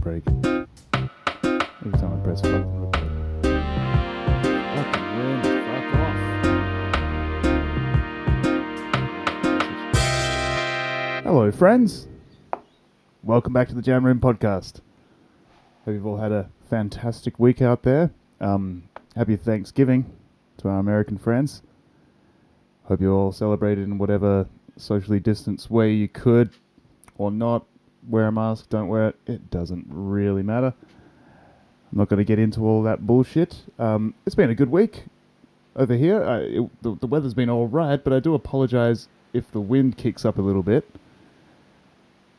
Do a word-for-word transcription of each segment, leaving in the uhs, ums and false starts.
break. Every time I press fucking record. Fucking win, fuck off. Hello, friends. Welcome back to the Jam Room Podcast. Hope you've all had a fantastic week out there. Um, happy Thanksgiving to our American friends. Hope you all celebrated in whatever socially distanced way you could or not. Wear a mask, don't wear it. It doesn't really matter. I'm not going to get into all that bullshit. Um, it's been a good week over here. I, it, the, the weather's been all right, but I do apologize if the wind kicks up a little bit.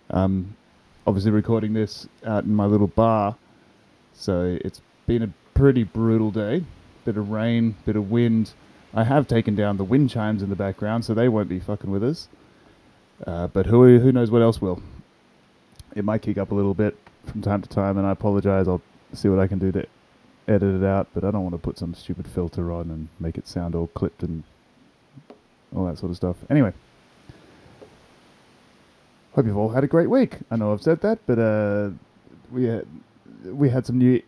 Um, obviously recording this out in my little bar, so it's been a pretty brutal day. Bit of rain, bit of wind. I have taken down the wind chimes in the background, so they won't be fucking with us. Uh, but who who knows what else will. It might kick up a little bit from time to time, and I apologise. I'll see what I can do to edit it out, but I don't want to put some stupid filter on and make it sound all clipped and all that sort of stuff. Anyway, hope you've all had a great week. I know I've said that, but uh, we, had, we had some new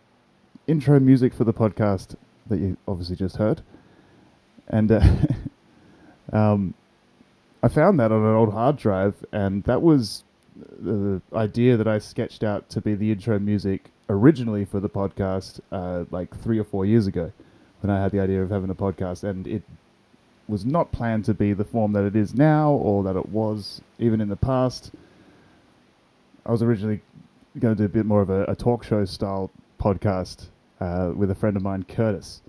intro music for the podcast that you obviously just heard. And uh, um, I found that on an old hard drive, and that was the idea that I sketched out to be the intro music originally for the podcast uh, like three or four years ago when I had the idea of having a podcast, and it was not planned to be the form that it is now or that it was even in the past. I was originally going to do a bit more of a, a talk show style podcast uh, with a friend of mine, Curtis.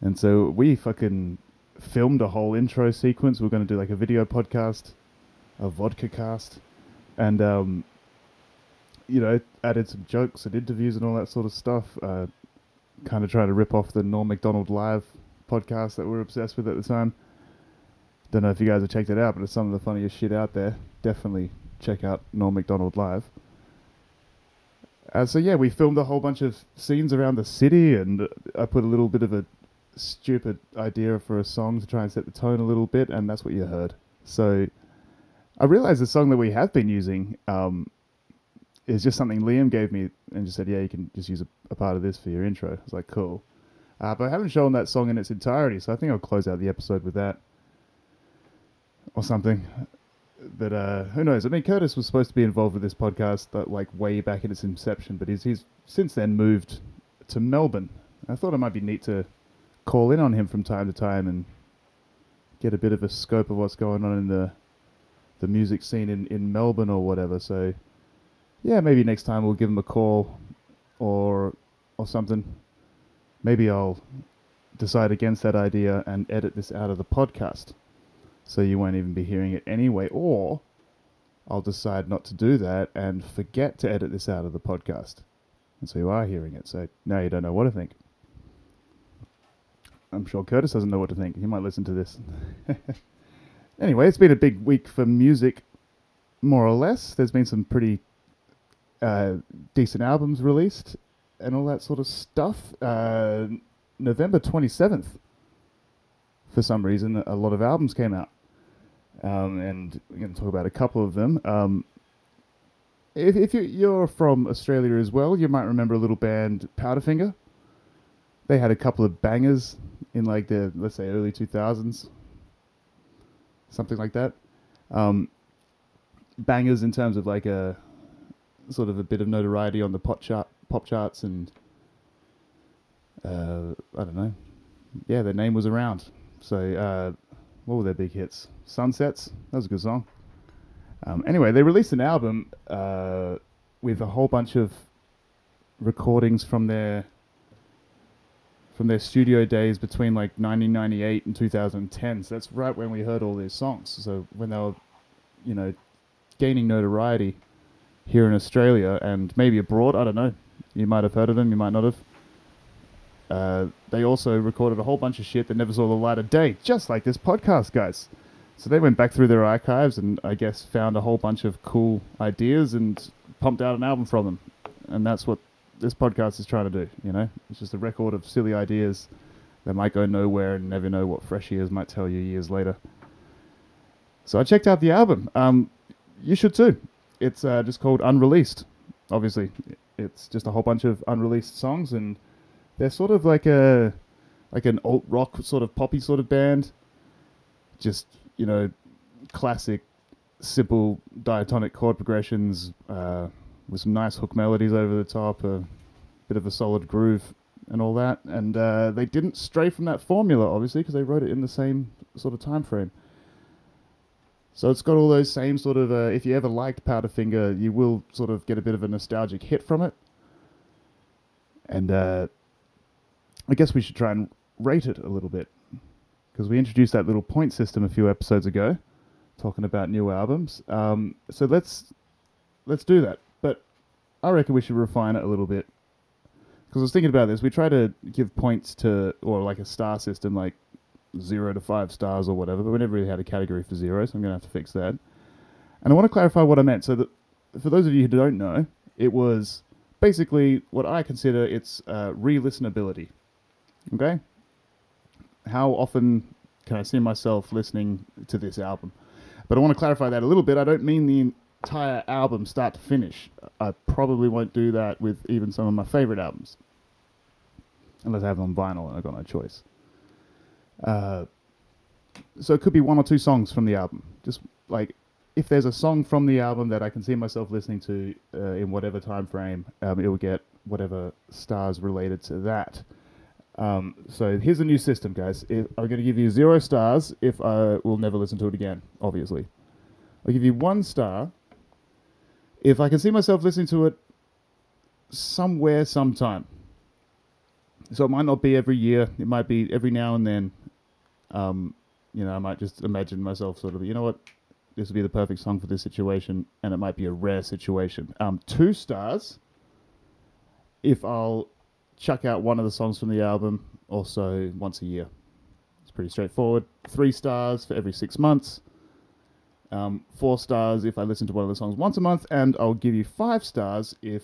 And so we fucking filmed a whole intro sequence. We're going to do like a video podcast, a vodka cast, and, um, you know, added some jokes and interviews and all that sort of stuff. Uh, kind of trying to rip off the Norm Macdonald Live podcast that we were obsessed with at the time. Don't know if you guys have checked it out, but it's some of the funniest shit out there. Definitely check out Norm Macdonald Live. Uh, so, yeah, we filmed a whole bunch of scenes around the city, and I put a little bit of a stupid idea for a song to try and set the tone a little bit, and that's what you heard. So I realized the song that we have been using um is just something Liam gave me and just said, yeah, you can just use a, a part of this for your intro. I was like, cool. Uh, but I haven't shown that song in its entirety, so I think I'll close out the episode with that or something. But uh who knows? I mean, Curtis was supposed to be involved with this podcast that, like, way back in its inception, but he's he's since then moved to Melbourne. I thought it might be neat to call in on him from time to time and get a bit of a scope of what's going on in the the music scene in, in Melbourne or whatever. So, yeah, maybe next time we'll give him a call or or something. Maybe I'll decide against that idea and edit this out of the podcast so you won't even be hearing it anyway. Or I'll decide not to do that and forget to edit this out of the podcast. And so you are hearing it. So now you don't know what to think. I'm sure Curtis doesn't know what to think. He might listen to this. Anyway, it's been a big week for music, more or less. There's been some pretty uh, decent albums released and all that sort of stuff. Uh, November twenty-seventh, for some reason, a lot of albums came out. Um, and we're going to talk about a couple of them. Um, if if you're from Australia as well, you might remember a little band, Powderfinger. They had a couple of bangers in, like, the, let's say, early two thousands, something like that. Um, bangers in terms of, like, a sort of a bit of notoriety on the pop chart, pop charts, and uh, I don't know. Yeah, their name was around. So uh, what were their big hits? Sunsets. That was a good song. Um, anyway, they released an album uh, with a whole bunch of recordings from their... from their studio days between, like, nineteen ninety-eight and two thousand ten. So that's right when we heard all these songs. So when they were, you know, gaining notoriety here in Australia and maybe abroad, I don't know. You might have heard of them, you might not have. Uh, they also recorded a whole bunch of shit that never saw the light of day, just like this podcast, guys. So they went back through their archives and, I guess, found a whole bunch of cool ideas and pumped out an album from them. And that's what this podcast is trying to do, you know? It's just a record of silly ideas that might go nowhere and never know what fresh ears might tell you years later. So I checked out the album. Um, you should too. It's uh, just called Unreleased, obviously. it's just a whole bunch of unreleased songs, and they're sort of like a like an alt rock sort of poppy sort of band. Just, you know, classic, simple diatonic chord progressions uh, with some nice hook melodies over the top, a bit of a solid groove and all that. And uh, they didn't stray from that formula, obviously, because they wrote it in the same sort of time frame. So it's got all those same sort of, uh, if you ever liked Powderfinger, you will sort of get a bit of a nostalgic hit from it. And uh, I guess we should try and rate it a little bit, because we introduced that little point system a few episodes ago, talking about new albums. Um, so let's let's do that. But I reckon we should refine it a little bit, because I was thinking about this. We try to give points to, or like a star system, like zero to five stars or whatever, but we never really had a category for zero, so I'm going to have to fix that. And I want to clarify what I meant. So that for those of you who don't know, it was basically what I consider its uh, re-listenability. Okay? How often can I see myself listening to this album? But I want to clarify that a little bit. I don't mean the entire album start to finish. I probably won't do that with even some of my favorite albums, unless I have them on vinyl and I've got no choice. Uh, so it could be one or two songs from the album. Just like, if there's a song from the album that I can see myself listening to uh, in whatever time frame, um, it will get whatever stars related to that. Um, so here's a new system, guys. If, I'm going to give you zero stars if I will never listen to it again, obviously. I'll give you one star if I can see myself listening to it somewhere, sometime. So it might not be every year. It might be every now and then. Um, you know, I might just imagine myself sort of, you know what, this would be the perfect song for this situation, and it might be a rare situation. Um, two stars if I'll chuck out one of the songs from the album, also once a year. It's pretty straightforward. Three stars for every six months. Um, four stars if I listen to one of the songs once a month, and I'll give you five stars if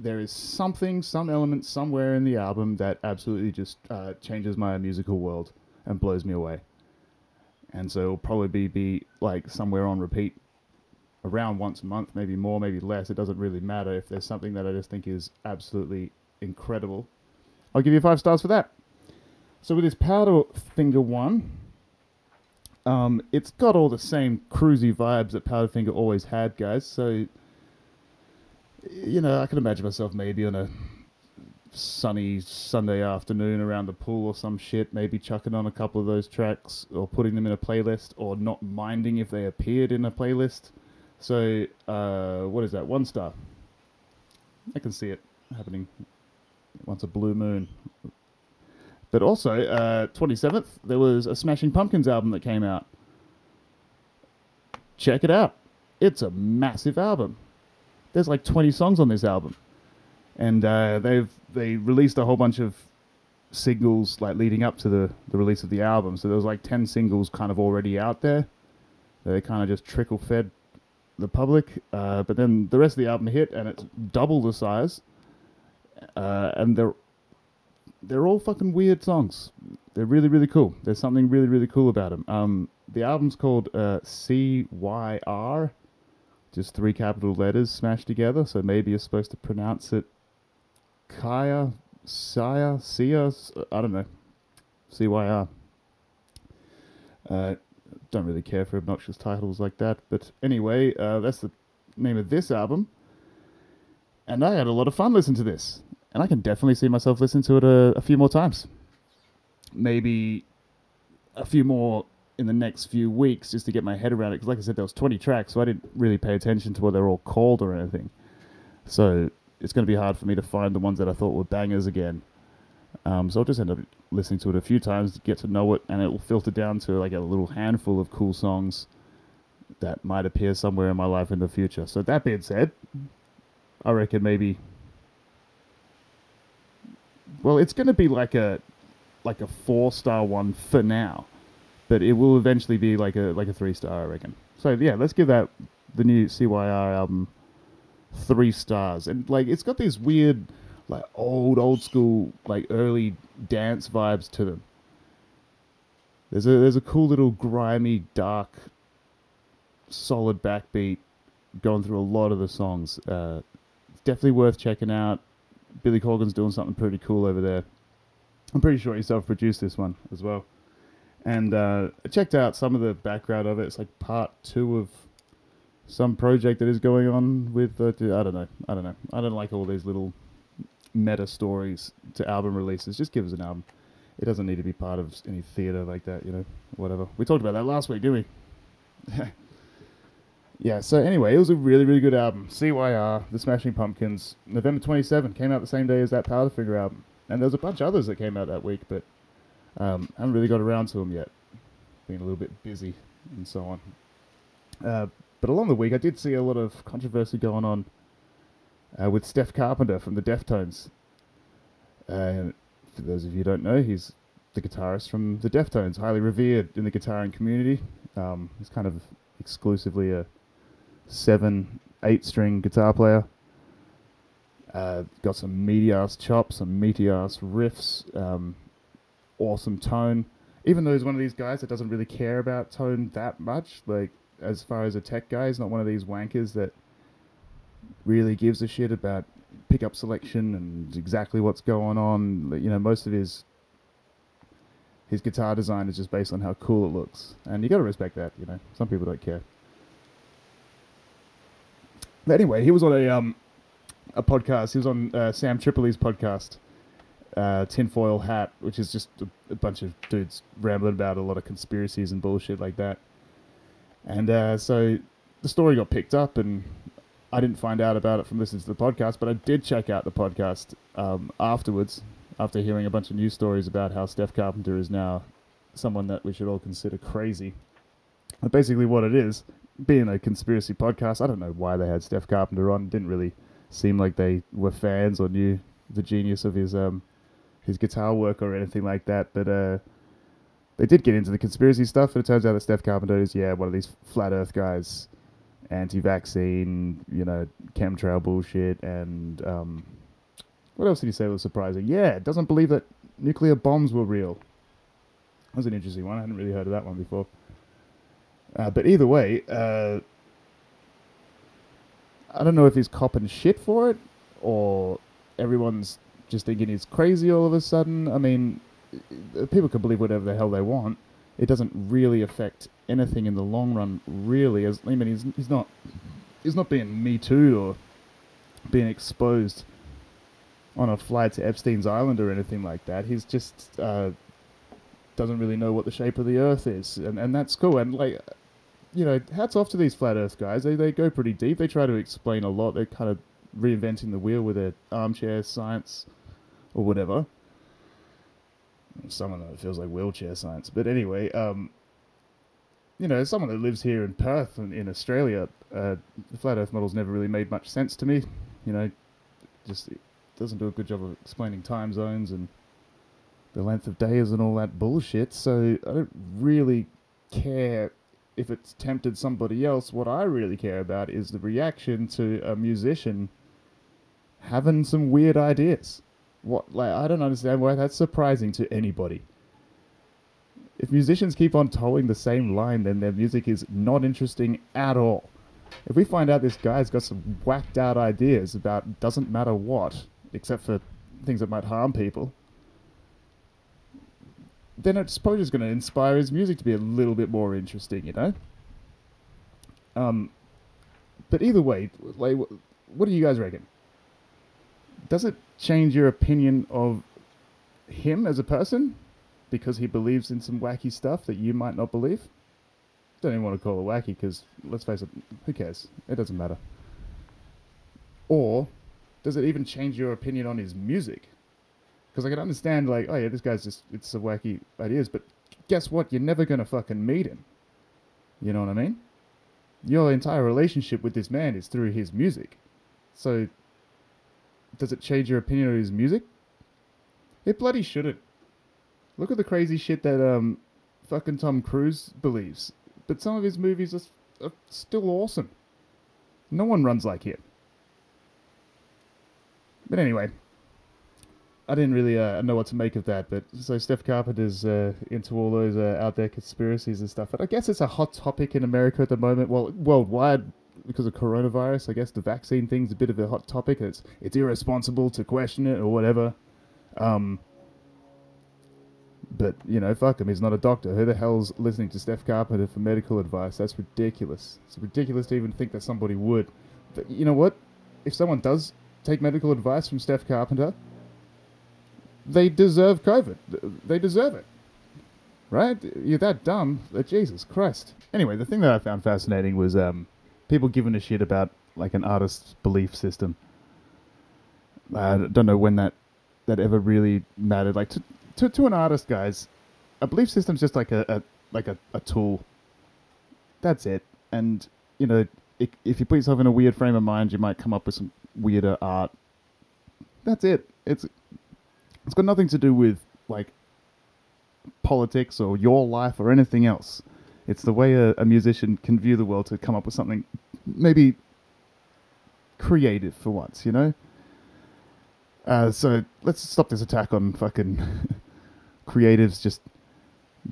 there is something, some element somewhere in the album that absolutely just uh, changes my musical world and blows me away. And so it'll probably be, be like somewhere on repeat around once a month, maybe more, maybe less. It doesn't really matter. If there's something that I just think is absolutely incredible, I'll give you five stars for that. So with this Powderfinger one, um, it's got all the same cruisy vibes that Powderfinger always had, guys. So, you know, I can imagine myself maybe on a sunny Sunday afternoon around the pool or some shit, maybe chucking on a couple of those tracks or putting them in a playlist or not minding if they appeared in a playlist. So, uh, what is that? One star. I can see it happening once a blue moon. But also, uh, twenty-seventh, there was a Smashing Pumpkins album that came out. Check it out. It's a massive album. There's like twenty songs on this album, and uh, they've they released a whole bunch of singles like leading up to the, the release of the album. So there was like ten singles kind of already out there. They kind of just trickle fed the public, uh, but then the rest of the album hit, and it's double the size, uh, and they're they're all fucking weird songs. They're really really cool. There's something really really cool about them. Um, the album's called uh, C Y R. Just three capital letters smashed together, so maybe you're supposed to pronounce it Kaya, Sia, Sia, I don't know, C Y R. Uh, don't really care for obnoxious titles like that, but anyway, uh, that's the name of this album, and I had a lot of fun listening to this, and I can definitely see myself listening to it a, a few more times. Maybe a few more in the next few weeks, just to get my head around it, because like I said, there was twenty tracks, so I didn't really pay attention to what they're all called or anything. So it's going to be hard for me to find the ones that I thought were bangers again. Um, so I'll just end up listening to it a few times to get to know it, and it will filter down to like a little handful of cool songs that might appear somewhere in my life in the future. So that being said, I reckon maybe, well, it's going to be like a like a four-star one for now. But it will eventually be like a like a three star, I reckon. So yeah, let's give that the new C Y R album three stars. And like, it's got these weird, like old old school, like early dance vibes to them. There's a there's a cool little grimy, dark, solid backbeat going through a lot of the songs. Uh, definitely worth checking out. Billy Corgan's doing something pretty cool over there. I'm pretty sure he self-produced this one as well. And uh, I checked out some of the background of it. It's like part two of some project that is going on with... Uh, I don't know. I don't know. I don't like all these little meta stories to album releases. Just give us an album. It doesn't need to be part of any theatre like that, you know, whatever. We talked about that last week, didn't we? Yeah, so anyway, it was a really, really good album. C Y R, The Smashing Pumpkins, November twenty-seventh, came out the same day as that Powderfinger album. And there was a bunch of others that came out that week, but um, I haven't really got around to them yet. Been a little bit busy and so on. Uh, but along the week, I did see a lot of controversy going on uh, with Steph Carpenter from the Deftones. Uh, for those of you who don't know, he's the guitarist from the Deftones, highly revered in the guitaring community. Um, he's kind of exclusively a seven, eight-string guitar player. Uh, got some meaty-ass chops, some meaty-ass riffs, um, awesome tone. Even though he's one of these guys that doesn't really care about tone that much, like, as far as a tech guy, he's not one of these wankers that really gives a shit about pickup selection and exactly what's going on. You know, most of his his guitar design is just based on how cool it looks. And you got to respect that, you know. Some people don't care. But anyway, he was on a um, a podcast. He was on uh, Sam Tripoli's podcast, uh, Tinfoil Hat, which is just a, a bunch of dudes rambling about a lot of conspiracies and bullshit like that. And uh, so the story got picked up, and I didn't find out about it from listening to the podcast, but I did check out the podcast um, afterwards, after hearing a bunch of news stories about how Steph Carpenter is now someone that we should all consider crazy. But basically what it is, being a conspiracy podcast, I don't know why they had Steph Carpenter on. It didn't really seem like they were fans or knew the genius of his um, his guitar work or anything like that. But uh, they did get into the conspiracy stuff, and it turns out that Steph Carpenter is, yeah, one of these flat earth guys, anti-vaccine, you know, chemtrail bullshit, and um, what else did he say that was surprising? Yeah, doesn't believe that nuclear bombs were real. That was an interesting one. I hadn't really heard of that one before. Uh, but either way, uh, I don't know if he's copping shit for it, or everyone's just thinking he's crazy all of a sudden. I mean, people can believe whatever the hell they want. It doesn't really affect anything in the long run, really. As I mean, he's, he's not he's not being Me Too'd or being exposed on a flight to Epstein's Island or anything like that. He's just uh, doesn't really know what the shape of the Earth is, and and that's cool. And like, you know, hats off to these flat Earth guys. They they go pretty deep. They try to explain a lot. They're kind of reinventing the wheel with their armchair science or whatever. Some of them, it feels like wheelchair science. But anyway, um, you know, as someone that lives here in Perth and in Australia, uh, the flat Earth model's never really made much sense to me. You know, just it doesn't do a good job of explaining time zones and the length of days and all that bullshit. So I don't really care if it's tempted somebody else. What I really care about is the reaction to a musician having some weird ideas. What, like, I don't understand why that's surprising to anybody. If musicians keep on towing the same line, then their music is not interesting at all. If we find out this guy's got some whacked out ideas about doesn't matter what, except for things that might harm people, then I suppose it's going to inspire his music to be a little bit more interesting, you know? Um, but either way, like, what do you guys reckon? Does it change your opinion of him as a person because he believes in some wacky stuff that you might not believe? Don't even want to call it wacky because, let's face it, who cares? It doesn't matter. Or does it even change your opinion on his music? Because I can understand, like, oh yeah, this guy's just, it's some wacky ideas, but guess what? You're never going to fucking meet him. You know what I mean? Your entire relationship with this man is through his music. So... does it change your opinion on his music? It bloody shouldn't. Look at the crazy shit that um, fucking Tom Cruise believes. But some of his movies are, are still awesome. No one runs like him. But anyway, I didn't really uh, know what to make of that. But so Steph Carpenter's uh, into all those uh, out there conspiracies and stuff. But I guess it's a hot topic in America at the moment. Well, worldwide, because of coronavirus. I guess the vaccine thing's a bit of a hot topic. It's it's irresponsible to question it or whatever. Um, but, you know, fuck him. He's not a doctor. Who the hell's listening to Steph Carpenter for medical advice? That's ridiculous. It's ridiculous to even think that somebody would. But you know what? If someone does take medical advice from Steph Carpenter, they deserve COVID. They deserve it. Right? You're that dumb. But Jesus Christ. Anyway, the thing that I found fascinating was um, people giving a shit about, like, an artist's belief system. I don't know when that, that ever really mattered. Like, to, to to an artist, guys, a belief system's just like a, a like a, a tool. That's it. And, you know, if, if you put yourself in a weird frame of mind, you might come up with some weirder art. That's it. It's It's got nothing to do with, like, politics or your life or anything else. It's the way a, a musician can view the world to come up with something maybe creative for once, you know? Uh, so let's stop this attack on fucking creatives just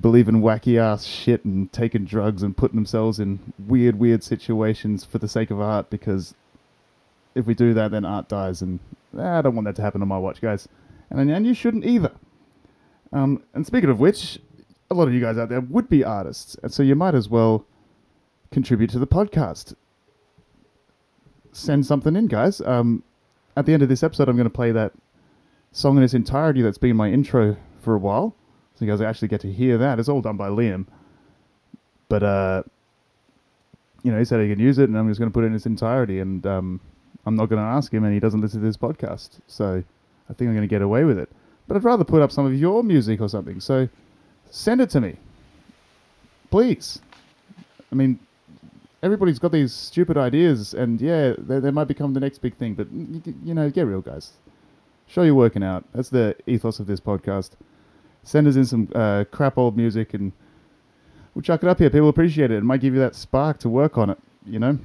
believing wacky-ass shit and taking drugs and putting themselves in weird, weird situations for the sake of art, because if we do that, then art dies, and ah, I don't want that to happen on my watch, guys. And, and you shouldn't either. Um, and speaking of which, a lot of you guys out there would be artists, and so you might as well contribute to the podcast. Send something in, guys. Um, at the end of this episode, I'm going to play that song in its entirety that's been my intro for a while, so you guys actually get to hear that. It's all done by Liam. But, uh, you know, he said he could use it, and I'm just going to put it in its entirety, and um, I'm not going to ask him, and he doesn't listen to this podcast, so I think I'm going to get away with it. But I'd rather put up some of your music or something. So send it to me. Please. I mean, everybody's got these stupid ideas, and yeah, they, they might become the next big thing. But, you know, get real, guys. Show you're working out. That's the ethos of this podcast. Send us in some uh, crap old music, and we'll chuck it up here. People appreciate it. It might give you that spark to work on it, you know?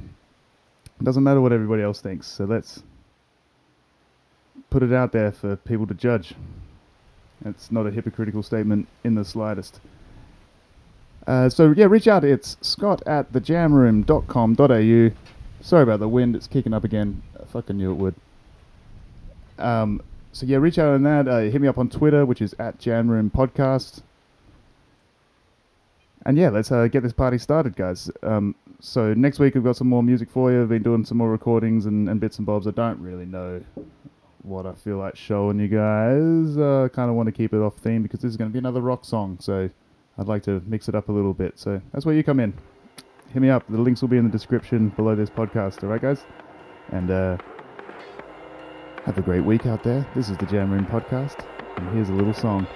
It doesn't matter what everybody else thinks. So let's put it out there for people to judge. It's not a hypocritical statement in the slightest. Uh, so, yeah, reach out. It's scott at the jam room dot com dot a u. Sorry about the wind. It's kicking up again. I fucking knew it would. Um, so, yeah, reach out on that. Uh, hit me up on Twitter, which is at Jam Room Podcast. And, yeah, let's uh, get this party started, guys. Um, so, next week we've got some more music for you. I've been doing some more recordings and, and bits and bobs. I don't really know what I feel like showing you guys. I uh, kind of want to keep it off theme because this is going to be another rock song, so I'd like to mix it up a little bit. So that's where you come in. Hit me up. The links will be in the description below this podcast. Alright, guys? And uh, have a great week out there. This is the Jam Room Podcast, and here's a little song.